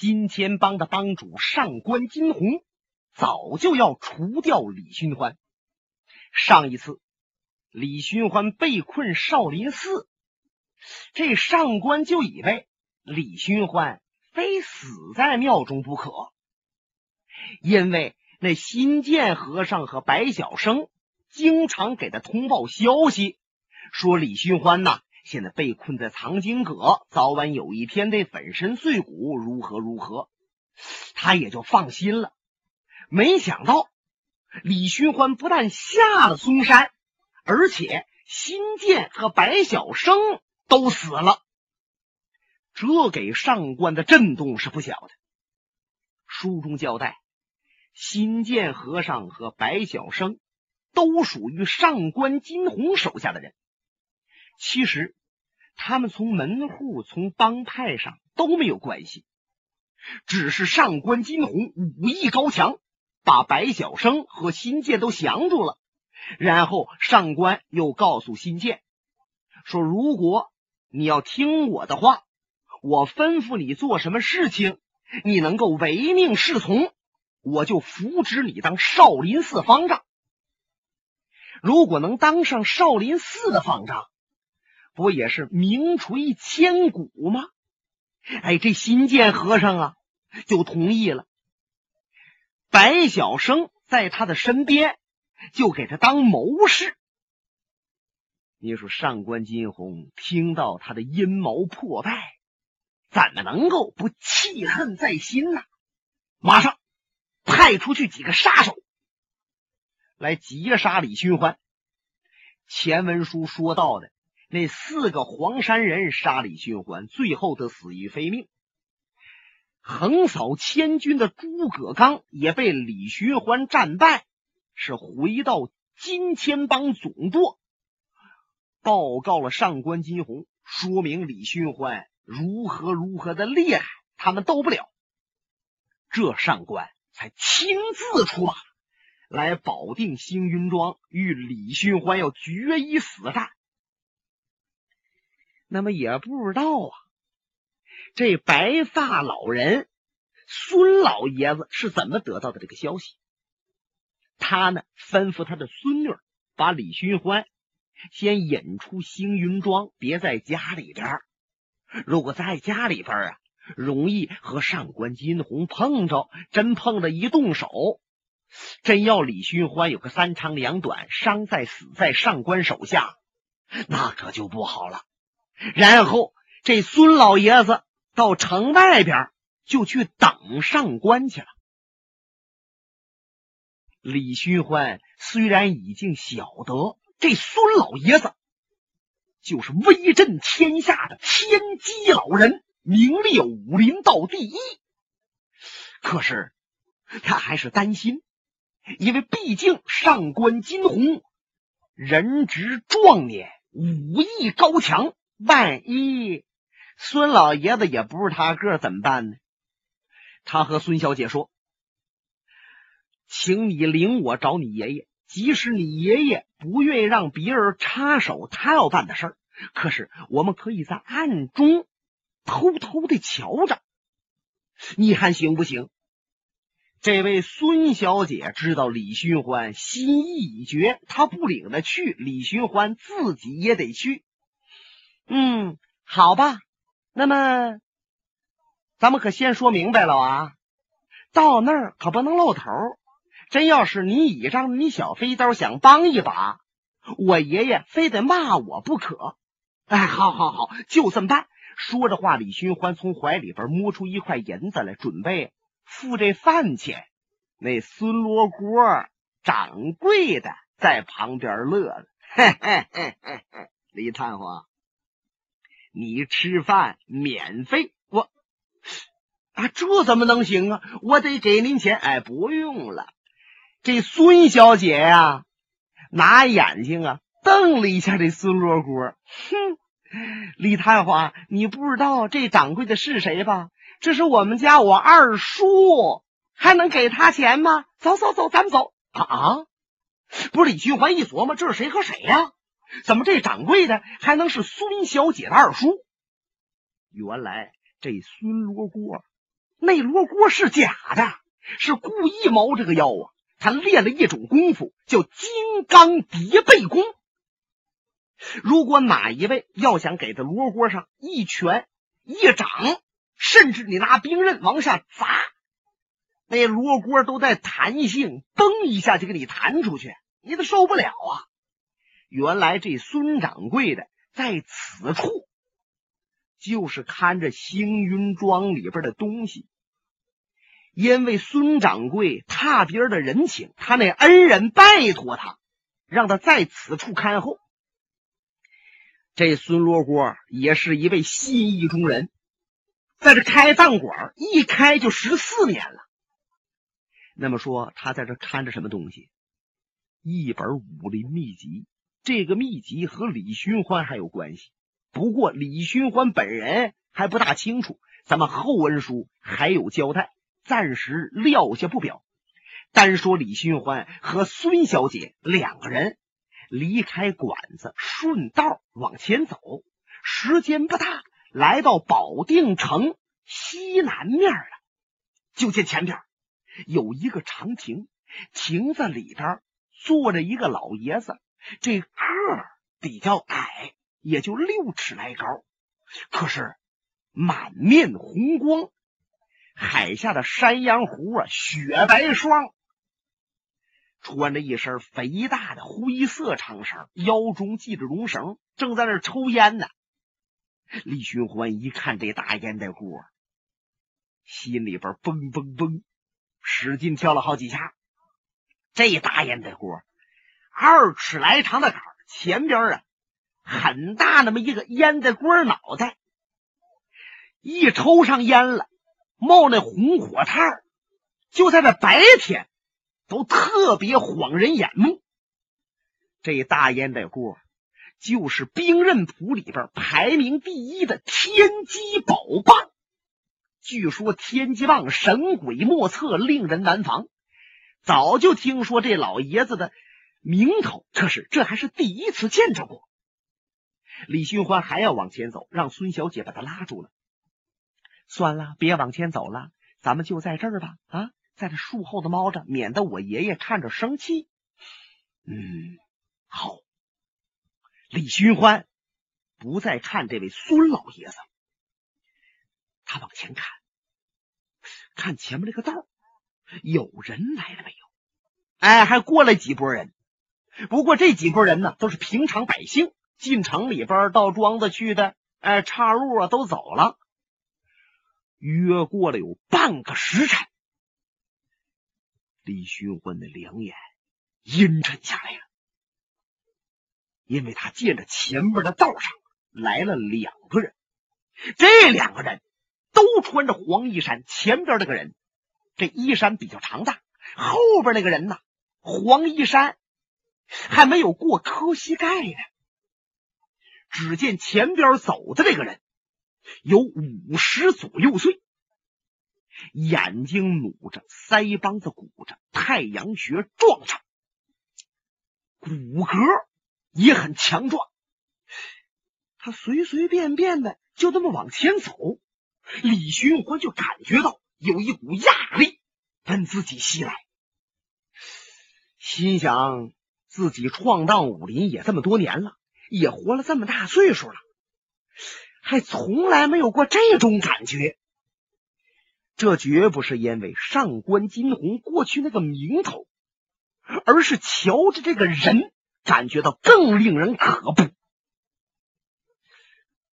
金钱帮的帮主上官金鸿早就要除掉李寻欢。上一次李寻欢被困少林寺，这上官就以为李寻欢非死在庙中不可，因为那新建和尚和白晓生经常给他通报消息，说李寻欢呐，现在被困在藏经阁，早晚有一天得粉身碎骨，如何如何，他也就放心了。没想到李寻欢不但下了嵩山，而且新建和白晓生都死了，这给上官的震动是不小的。书中交代，新建和尚和白晓生都属于上官金鸿手下的人。其实他们从门户从帮派上都没有关系，只是上官金鸿武艺高强，把白晓生和新建都降住了，然后上官又告诉新建说，如果你要听我的话，我吩咐你做什么事情，你能够唯命是从，我就扶植你当少林寺方丈。如果能当上少林寺的方丈，不也是名垂千古吗？哎，这新建和尚啊就同意了。白晓生在他的身边，就给他当谋士。你说上官金鸿听到他的阴谋破败，怎么能够不气恨在心呢？马上派出去几个杀手来截杀李寻欢。前文书说到的那四个黄山人杀李寻欢，最后的死于非命。横扫千军的诸葛刚也被李寻欢战败，是回到金钱帮总舵，报告了上官金鸿，说明李寻欢如何如何的厉害，他们斗不了。这上官才亲自出马来保定星云庄，与李寻欢要决一死战。那么也不知道啊，这白发老人孙老爷子是怎么得到的这个消息。他呢吩咐他的孙女把李寻欢先引出星云庄，别在家里边。如果在家里边啊，容易和上官金鸿碰着，真碰着一动手，真要李寻欢有个三长两短，伤在死在上官手下，那可就不好了。然后这孙老爷子到城外边就去等上官去了。李寻欢虽然已经晓得这孙老爷子就是威震天下的天机老人，名列武林道第一，可是他还是担心，因为毕竟上官金鸿人直壮年，武艺高强，万一孙老爷子也不是他个怎么办呢？他和孙小姐说，请你领我找你爷爷，即使你爷爷不愿意让别人插手他要办的事儿，可是我们可以在暗中偷偷的瞧着，你看行不行？这位孙小姐知道李寻欢心意已决，她不领他去，李寻欢自己也得去。好吧，那么咱们可先说明白了啊，到那儿可不能露头，真要是你倚仗你小飞刀想帮一把，我爷爷非得骂我不可。哎，好，就这么办。说着话，李寻欢从怀里边摸出一块银子来，准备付这饭钱。那孙罗锅掌柜的在旁边乐了，嘿，李探花，你吃饭免费。我啊，这怎么能行啊？我得给您钱。哎，不用了。这孙小姐呀，拿眼睛啊瞪了一下这孙罗锅，李探花，你不知道这掌柜的是谁吧？这是我们家我二叔，还能给他钱吗？走，咱们走。不是，李寻欢一琢磨，这是谁和谁呀？怎么这掌柜的还能是孙小姐的二叔？原来这孙罗锅那罗锅是假的，是顾一毛这个妖啊，他练了一种功夫叫金刚叠背功。如果哪一位要想给这罗锅上一拳一掌，甚至你拿兵刃往下砸，那罗锅都带弹性，蹬一下就给你弹出去，你都受不了啊。原来这孙掌柜的在此处就是看着星云庄里边的东西，因为孙掌柜踏别人的人情，他那恩人拜托他让他在此处看后。这孙罗锅也是一位新意中人，在这开饭馆一开就14年了。那么说他在这看着什么东西？一本武林秘籍，这个秘籍和李寻欢还有关系，不过李寻欢本人还不大清楚，咱们后文书还有交代，暂时撂下不表。单说李寻欢和孙小姐两个人离开馆子，顺道往前走，时间不大，来到保定城西南面了。就见前边有一个长亭，亭子里边坐着一个老爷子，这个比较矮，也就6尺来高，可是满面红光，海下的山羊胡啊雪白霜，穿着一身肥大的灰色长衫，腰中系着绒绳，正在那儿抽烟呢。李寻欢一看这大烟袋锅，心里边蹦蹦蹦使劲跳了好几下。这大烟袋锅2尺来长的杆，前边啊很大那么一个烟袋锅脑袋，一抽上烟了冒那红火炭，就在这白天都特别晃人眼目。这大烟袋锅就是兵刃谱里边排名第1的天机宝棒，据说天机棒神鬼莫测，令人难防。早就听说这老爷子的名头，可是这还是第一次见着过。李寻欢还要往前走，让孙小姐把他拉住了。算了，别往前走了，咱们就在这儿吧，啊，在这树后头猫着，免得我爷爷看着生气。好。李寻欢不再看这位孙老爷子，他往前看，看前面那个道，有人来了没有？哎，还过来几拨人，不过这几拨人呢，都是平常百姓，进城里边到庄子去的，哎，岔路啊都走了。约过了有半个时辰，李寻欢的两眼阴沉下来了，因为他见着前面的道上来了2个人，这2个人都穿着黄衣衫，前边那个人这衣衫比较长大，后边那个人呢，黄衣衫还没有过磕膝盖呢。只见前边走的这个人有50左右岁，眼睛努着，腮帮子鼓着，太阳穴壮着，骨骼也很强壮。他随随便便的就这么往前走，李寻欢就感觉到有一股压力奔自己袭来，心想自己闯荡武林也这么多年了，也活了这么大岁数了，还从来没有过这种感觉。这绝不是因为上官金虹过去那个名头，而是瞧着这个人感觉到更令人可怖。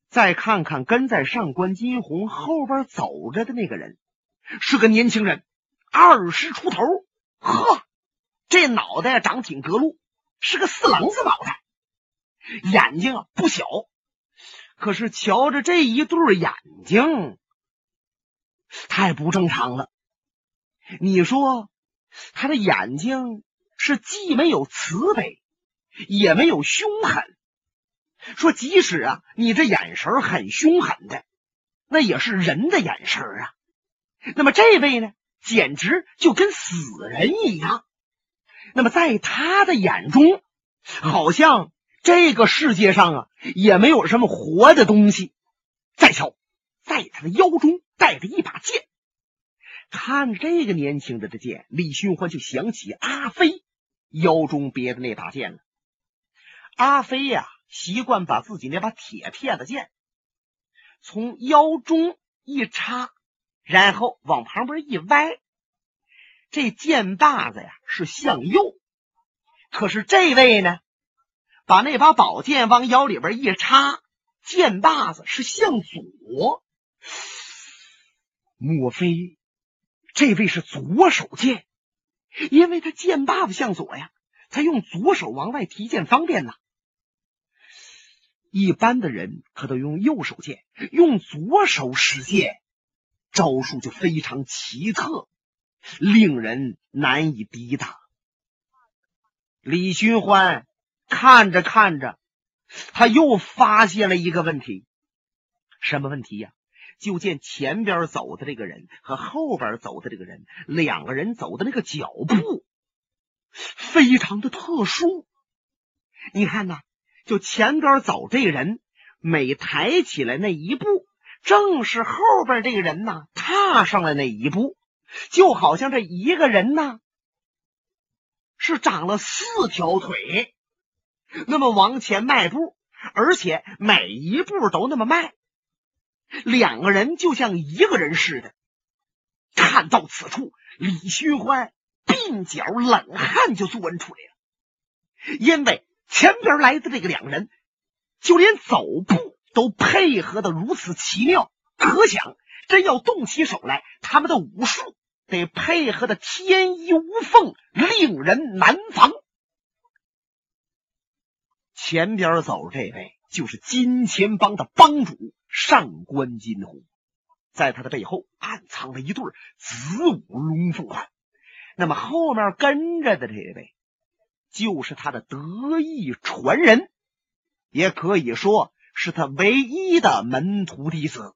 再看看跟在上官金虹后边走着的那个人，是个年轻人，20出头，呵，这脑袋长挺格路，是个4棱子脑袋，眼睛啊不小，可是瞧着这一对眼睛太不正常了。你说他的眼睛是既没有慈悲也没有凶狠，说即使啊你这眼神很凶狠的，那也是人的眼神啊。那么这位呢，简直就跟死人一样。那么在他的眼中，好像这个世界上啊也没有什么活的东西。再瞧，在他的腰中带着一把剑，看这个年轻人的剑，李寻欢就想起阿飞腰中别的那把剑了。阿飞呀，习惯把自己那把铁片子剑从腰中一插，然后往旁边一歪，这剑把子呀是向右。可是这位呢，把那把宝剑往腰里边一插，剑把子是向左。莫非这位是左手剑？因为他剑把子向左呀，他用左手往外提剑方便呐。一般的人可都用右手剑，用左手使剑，招数就非常奇特，令人难以抵挡。李寻欢看着看着，他又发现了一个问题。什么问题呀？就见前边走的这个人和后边走的这个人，两个人走的那个脚步非常的特殊。你看呐，就前边走这个人每抬起来那一步，正是后边这个人呐踏上了那一步，就好像这一个人呐是长了4条腿，那么往前迈步，而且每一步都那么迈。两个人就像一个人似的。看到此处，李寻欢鬓角冷汗就钻出来了，因为前边来的这个两个人，就连走步都配合的如此奇妙，可想真要动起手来，他们的武术得配合的天衣无缝，令人难防。前边走这位就是金钱帮的帮主上官金虎，在他的背后暗藏了一对子午龙凤凰。那么后面跟着的这位就是他的得意传人，也可以说是他唯一的门徒弟子，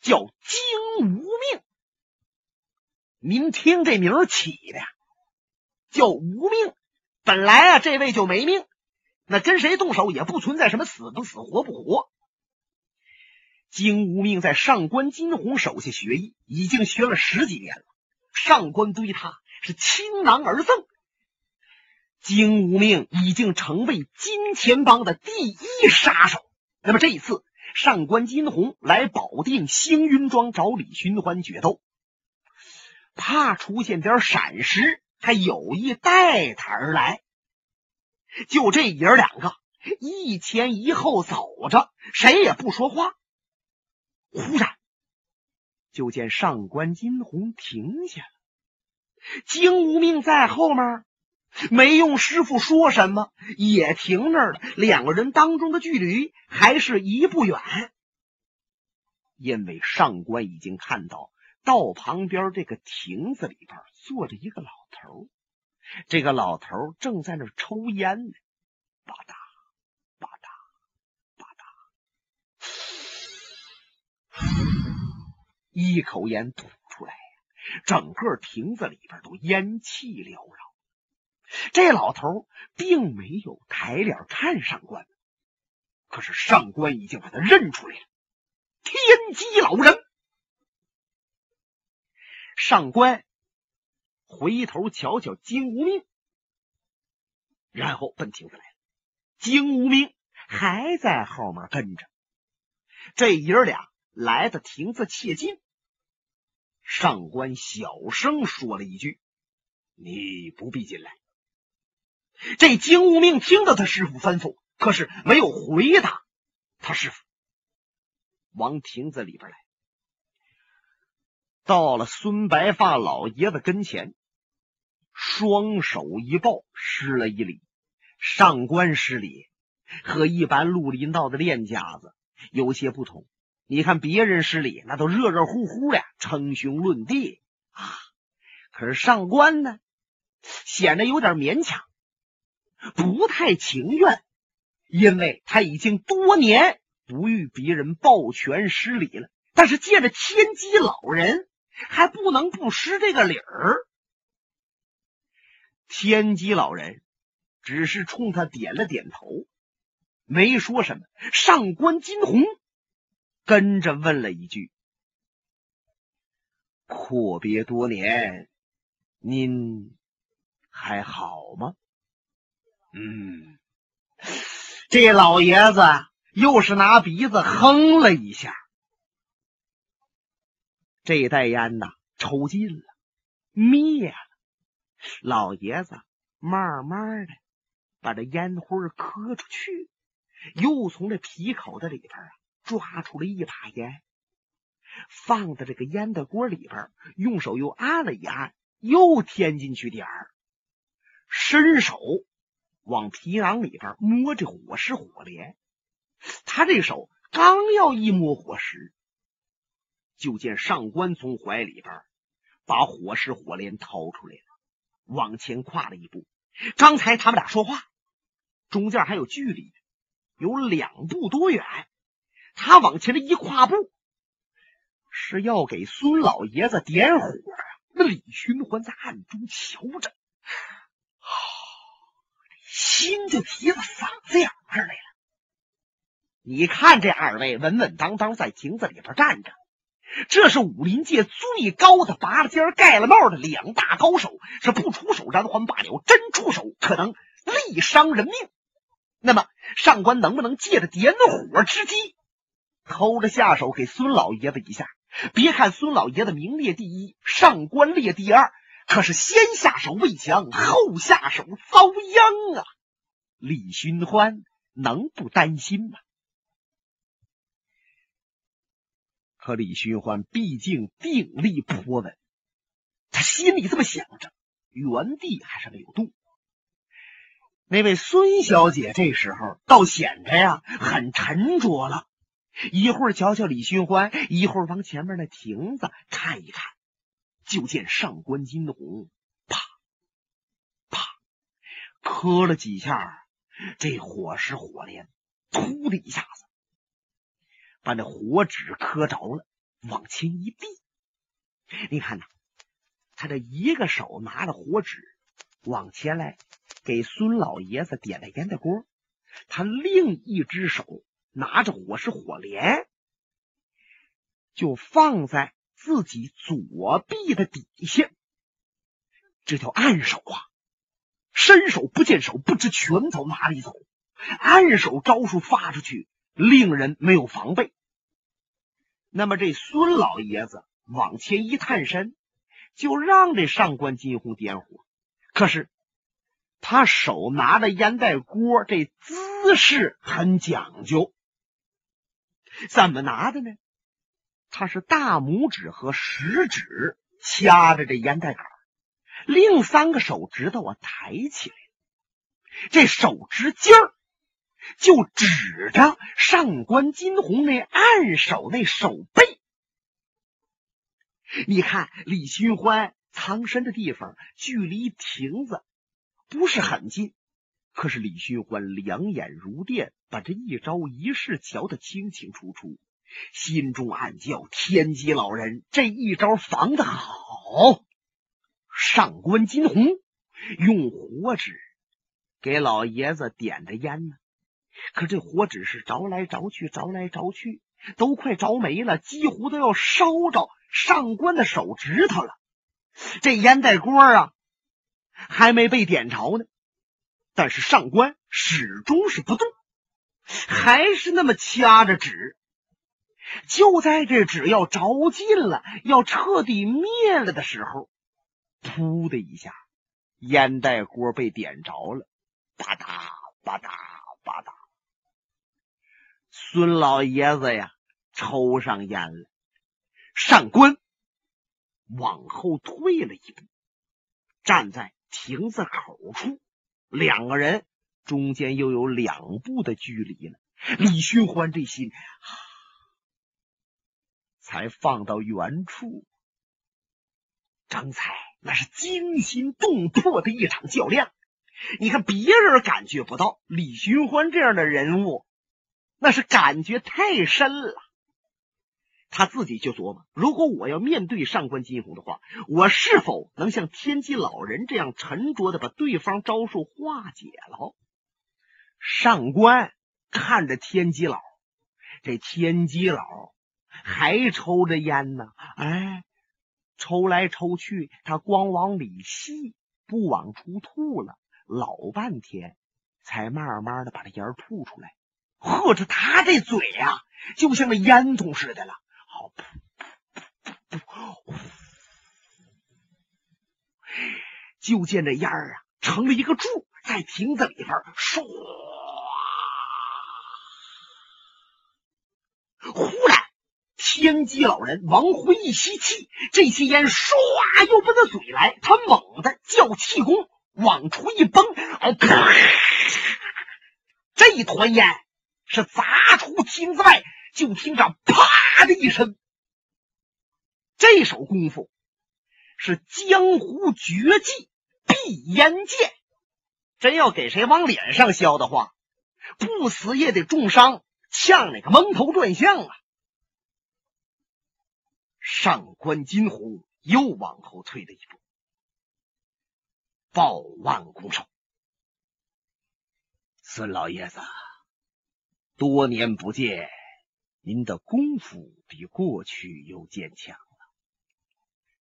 叫金无命。您听这名起的叫无命，本来啊这位就没命，那跟谁动手也不存在什么死不死活不活。金无命在上官金虹手下学艺，已经学了10几年了，上官对他是倾囊而赠。金无命已经成为金钱帮的第1杀手。那么这一次上官金虹来保定星云庄找李寻欢决斗，怕出现点闪失，他有意带他而来。就这爷儿两个一前一后走着，谁也不说话。忽然就见上官金虹停下了，金无命在后面没用师傅说什么，也停那儿了。两个人当中的距离还是一步远，因为上官已经看到道旁边这个亭子里边坐着一个老头，这个老头正在那抽烟呢，吧嗒吧嗒吧嗒，一口烟吐出来，整个亭子里边都烟气缭绕。这老头并没有抬脸看上官，可是上官已经把他认出来了，天机老人。上官回头瞧瞧金无命，然后奔亭子来了。金无命还在后面跟着。这爷俩来的亭子切近，上官小声说了一句：“你不必进来。”这金无命听到他师傅吩咐，可是没有回答他师傅，往亭子里边来。到了孙白发老爷子跟前，双手一抱，施了一礼。上官施礼和一般绿林道的练家子有些不同，你看别人施礼那都热热乎乎的，称兄论弟啊，可是上官呢显得有点勉强，不太情愿，因为他已经多年不与别人抱拳施礼了。但是借着天机老人，还不能不施这个礼儿。天机老人只是冲他点了点头，没说什么。上官金虹跟着问了一句：“阔别多年，您还好吗？这老爷子又是拿鼻子哼了一下。这袋烟呐，抽尽了，灭了。老爷子慢慢的把这烟灰磕出去，又从这皮口袋里边抓出了一把烟，放在这个烟的锅里边，用手又按了一按，又添进去点儿，伸手往皮囊里边摸这火石火镰。他这手刚要一摸火石，就见上官从怀里边把火石火镰掏出来了，往前跨了一步。刚才他们俩说话中间还有距离，有2步多远，他往前的一跨步，是要给孙老爷子点火啊！那李寻欢在暗中瞧着，心就提到嗓子眼儿来了。你看这二位稳稳当当在亭子里边站着，这是武林界最高的拔了尖盖了帽的2大高手，是不出手咱还罢了，真出手可能力伤人命。那么上官能不能借着点火之机偷着下手给孙老爷子一下？别看孙老爷子名列第一，上官列第二，可是先下手为强，后下手遭殃啊！李寻欢能不担心吗？可李寻欢毕竟定力颇稳，他心里这么想着，原地还是没有动。那位孙小姐这时候倒显得呀很沉着了，一会儿瞧瞧李寻欢，一会儿往前面的亭子看一看。就见上官金虹啪啪磕了几下，这火石火镰突的一下子把那火纸磕着了，往前一递。你看呐，他这一个手拿着火纸往前来给孙老爷子点了烟的锅，他另一只手拿着火石火镰，就放在自己左臂的底下，这叫暗手啊！伸手不见手，不知拳头哪里走。暗手招数发出去，令人没有防备。那么这孙老爷子往前一探身，就让这上官金虹点火。可是他手拿着烟袋锅，这姿势很讲究。怎么拿的呢？他是大拇指和食指掐着这烟袋杆，另3个手指头啊抬起来，这手指尖儿就指着上官金虹那暗手那手背。你看李寻欢藏身的地方距离亭子不是很近，可是李寻欢两眼如电，把这一招一式瞧得清清楚楚，心中暗叫天机老人这一招防得好。上官金虹用火纸给老爷子点着烟呢，可这火纸是着来着去，着来着去，都快着没了，几乎都要烧着上官的手指头了。这烟袋锅啊还没被点着呢，但是上官始终是不动，还是那么掐着纸。就在这纸要着尽了，要彻底灭了的时候，噗的一下，烟袋锅被点着了，吧嗒吧嗒吧嗒。孙老爷子呀，抽上烟了。上官往后退了一步，站在亭子口处，2个人中间又有2步的距离了。李寻欢这心才放到原处。刚才那是惊心动魄的一场较量，你看别人感觉不到，李寻欢这样的人物那是感觉太深了。他自己就琢磨，如果我要面对上官金虹的话，我是否能像天机老人这样沉着的把对方招数化解了？上官看着天机老，这天机老还抽着烟呢，哎，抽来抽去，他光往里吸，不往出吐了，老半天才慢慢的把这盐吐出来。呵，这他这嘴呀，就像个烟筒似的了。好，就见这烟啊成了一个柱，在亭子里边唰，忽然天机老人王辉一吸气，这些烟唰又奔他嘴来，他猛地叫气功往出一崩，咔，这一团烟是砸出亭子外，就听着啪的一声。这手功夫是江湖绝技碧烟剑，真要给谁往脸上削的话，不死也得重伤，呛那个蒙头转向啊！上官金虹又往后退了一步，抱腕拱手：“孙老爷子，多年不见，您的功夫比过去又坚强。”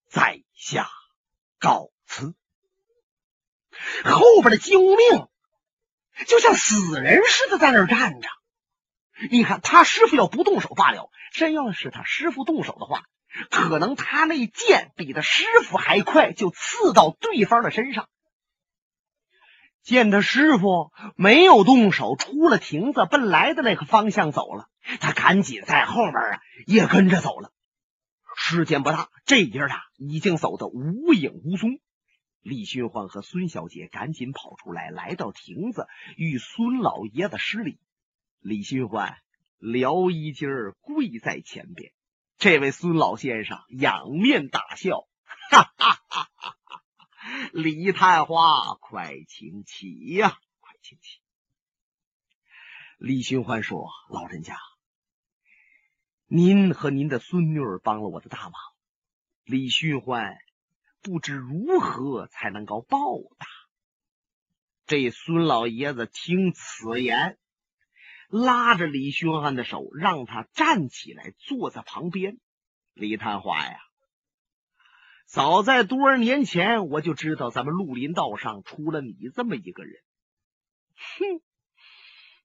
在下告辞。后边的金无命就像死人似的在那儿站着。你看他师傅要不动手罢了，真要是他师傅动手的话，可能他那剑比他师傅还快，就刺到对方的身上。见他师傅没有动手，出了亭子奔来的那个方向走了，他赶紧在后边啊也跟着走了。时间不大，这一阵他已经走得无影无踪。李寻欢和孙小姐赶紧跑出来，来到亭子与孙老爷子施礼。李寻欢撩衣襟跪在前边，这位孙老先生仰面大笑：“哈哈哈哈哈！李探花，快请起呀、啊，快请起。”李寻欢说：“老人家，您和您的孙女儿帮了我的大忙，李寻欢不知如何才能够报答。”这孙老爷子听此言，拉着李寻欢的手，让他站起来坐在旁边。李探花呀，早在多少年前我就知道咱们绿林道上出了你这么一个人。哼！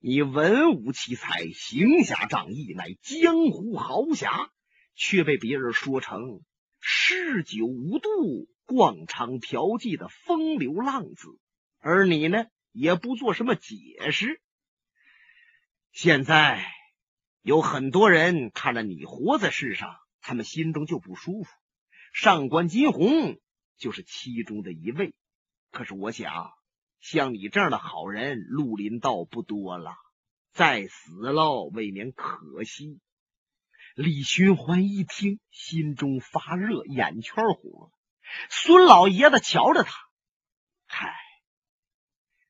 你文武奇才，行侠仗义，乃江湖豪侠，却被别人说成嗜酒无度、逛娼嫖妓的风流浪子，而你呢，也不做什么解释。现在有很多人看着你活在世上，他们心中就不舒服，上官金虹就是其中的一位。可是我想，像你这样的好人，绿林道不多了，再死喽，未免可惜。李寻欢一听，心中发热，眼圈火。孙老爷子瞧着他：“嗨，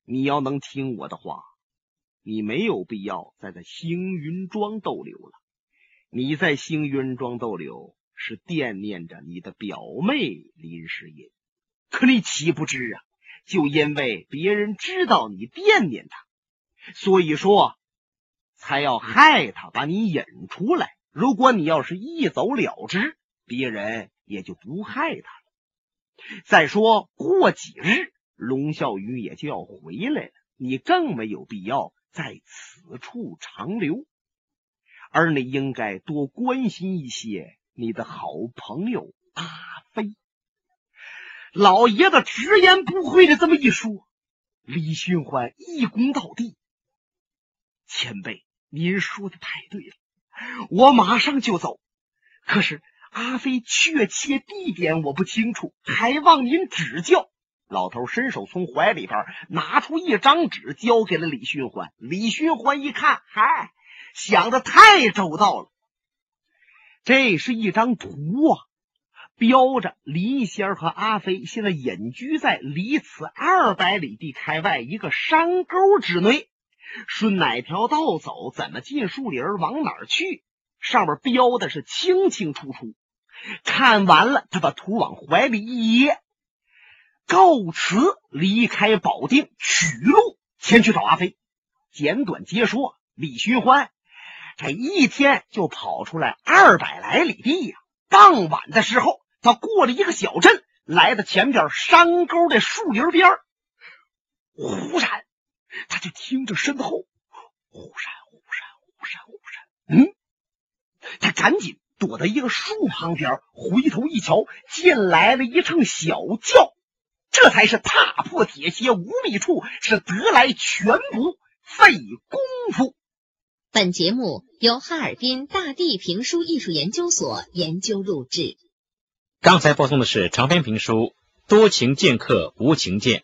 你要能听我的话，你没有必要在这星云庄逗留了。你在星云庄逗留，是惦念着你的表妹林世音。可你岂不知啊？就因为别人知道你惦念他，所以说才要害他，把你引出来。如果你要是一走了之，别人也就不害他了。再说过几日龙啸雨也就要回来了，你更没有必要在此处长留，而你应该多关心一些你的好朋友阿飞。”老爷子直言不讳的这么一说，李寻欢一躬到地：“前辈，您说的太对了，我马上就走。可是阿飞确切地点我不清楚，还望您指教。”老头伸手从怀里边拿出一张纸，交给了李寻欢。李寻欢一看，嗨，想的太周到了。这是一张图啊，标着林仙和阿飞现在隐居在离此200里地开外一个山沟之内，顺哪条道走，怎么进树林，往哪儿去，上面标的是清清楚楚。看完了，他把图往怀里一掖，告辞离开保定，取路前去找阿飞。简短截说，李寻欢这一天就跑出来200来里地呀、傍晚的时候他过了一个小镇，来到前边山沟的树林边，忽然他就听着身后忽闪，他赶紧躲到一个树旁边，回头一瞧，见来了一乘小轿，这才是踏破铁鞋无觅处，是得来全不费功夫。本节目由哈尔滨大地评书艺术研究所研究录制。刚才播送的是长篇评书《多情剑客无情剑》，